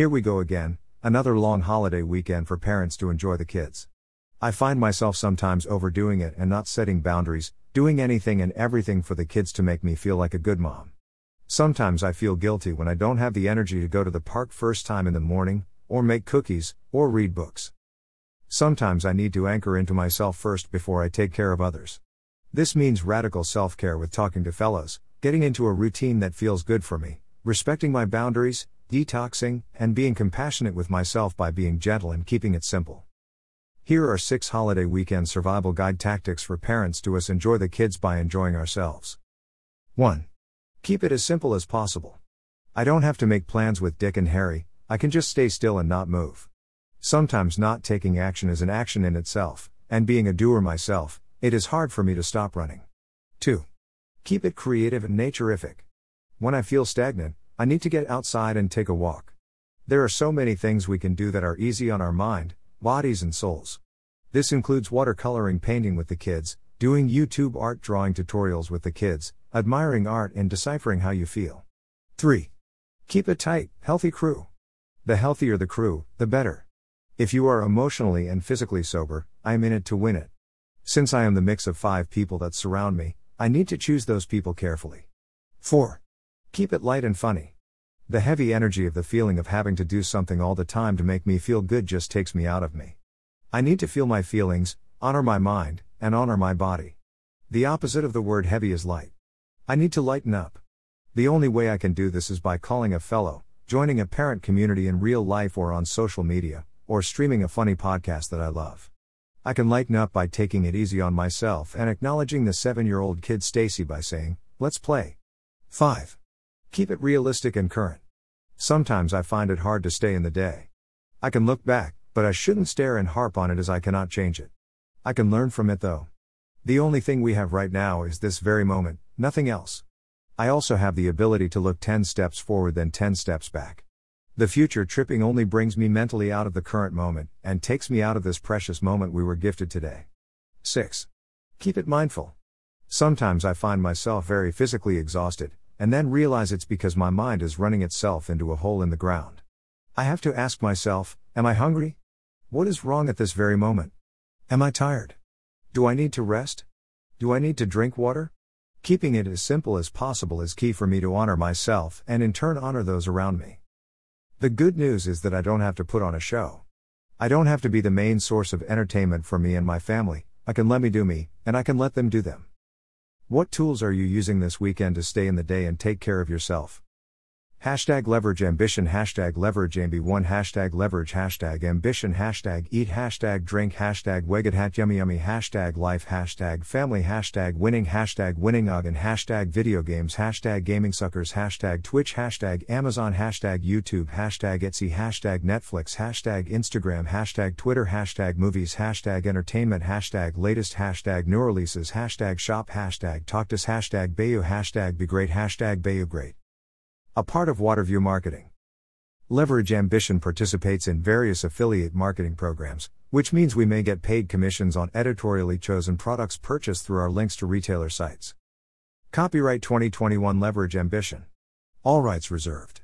Here we go again, another long holiday weekend for parents to enjoy the kids. I find myself sometimes overdoing it and not setting boundaries, doing anything and everything for the kids to make me feel like a good mom. Sometimes I feel guilty when I don't have the energy to go to the park first time in the morning, or make cookies, or read books. Sometimes I need to anchor into myself first before I take care of others. This means radical self-care with talking to fellows, getting into a routine that feels good for me, respecting my boundaries, detoxing, and being compassionate with myself by being gentle and keeping it simple. Here are 6 holiday weekend survival guide tactics for parents to us enjoy the kids by enjoying ourselves. 1. Keep it as simple as possible. I don't have to make plans with Dick and Harry, I can just stay still and not move. Sometimes not taking action is an action in itself, and being a doer myself, it is hard for me to stop running. 2. Keep it creative and naturific. When I feel stagnant, I need to get outside and take a walk. There are so many things we can do that are easy on our mind, bodies and souls. This includes watercoloring, painting with the kids, doing YouTube art drawing tutorials with the kids, admiring art and deciphering how you feel. 3. Keep a tight, healthy crew. The healthier the crew, the better. If you are emotionally and physically sober, I am in it to win it. Since I am the mix of 5 people that surround me, I need to choose those people carefully. 4. Keep it light and funny. The heavy energy of the feeling of having to do something all the time to make me feel good just takes me out of me. I need to feel my feelings, honor my mind, and honor my body. The opposite of the word heavy is light. I need to lighten up. The only way I can do this is by calling a fellow, joining a parent community in real life or on social media, or streaming a funny podcast that I love. I can lighten up by taking it easy on myself and acknowledging the 7-year-old kid Stacy by saying, "Let's play." 5. Keep it realistic and current. Sometimes I find it hard to stay in the day. I can look back, but I shouldn't stare and harp on it as I cannot change it. I can learn from it though. The only thing we have right now is this very moment, nothing else. I also have the ability to look 10 steps forward then 10 steps back. The future tripping only brings me mentally out of the current moment, and takes me out of this precious moment we were gifted today. 6. Keep it mindful. Sometimes I find myself very physically exhausted, and then realize it's because my mind is running itself into a hole in the ground. I have to ask myself, am I hungry? What is wrong at this very moment? Am I tired? Do I need to rest? Do I need to drink water? Keeping it as simple as possible is key for me to honor myself and in turn honor those around me. The good news is that I don't have to put on a show. I don't have to be the main source of entertainment for me and my family, I can let me do me, and I can let them do them. What tools are you using this weekend to stay in the day and take care of yourself? #LeverageAmbition #LeverageAmbi1 #Leverage #Ambition #Eat #Drink #Wegathat YummyYummy #Life #Family #Winning WinningOg and #VideoGames #GamingSuckers #Twitch #Amazon #YouTube #Etsy #Netflix #Instagram #Twitter #Movies #Entertainment #Latest #New Releases #Shop #TalkTus #Bayou #BeGreat #BayouGreat. A part of Waterview Marketing. Leverage Ambition participates in various affiliate marketing programs, which means we may get paid commissions on editorially chosen products purchased through our links to retailer sites. Copyright 2021 Leverage Ambition. All rights reserved.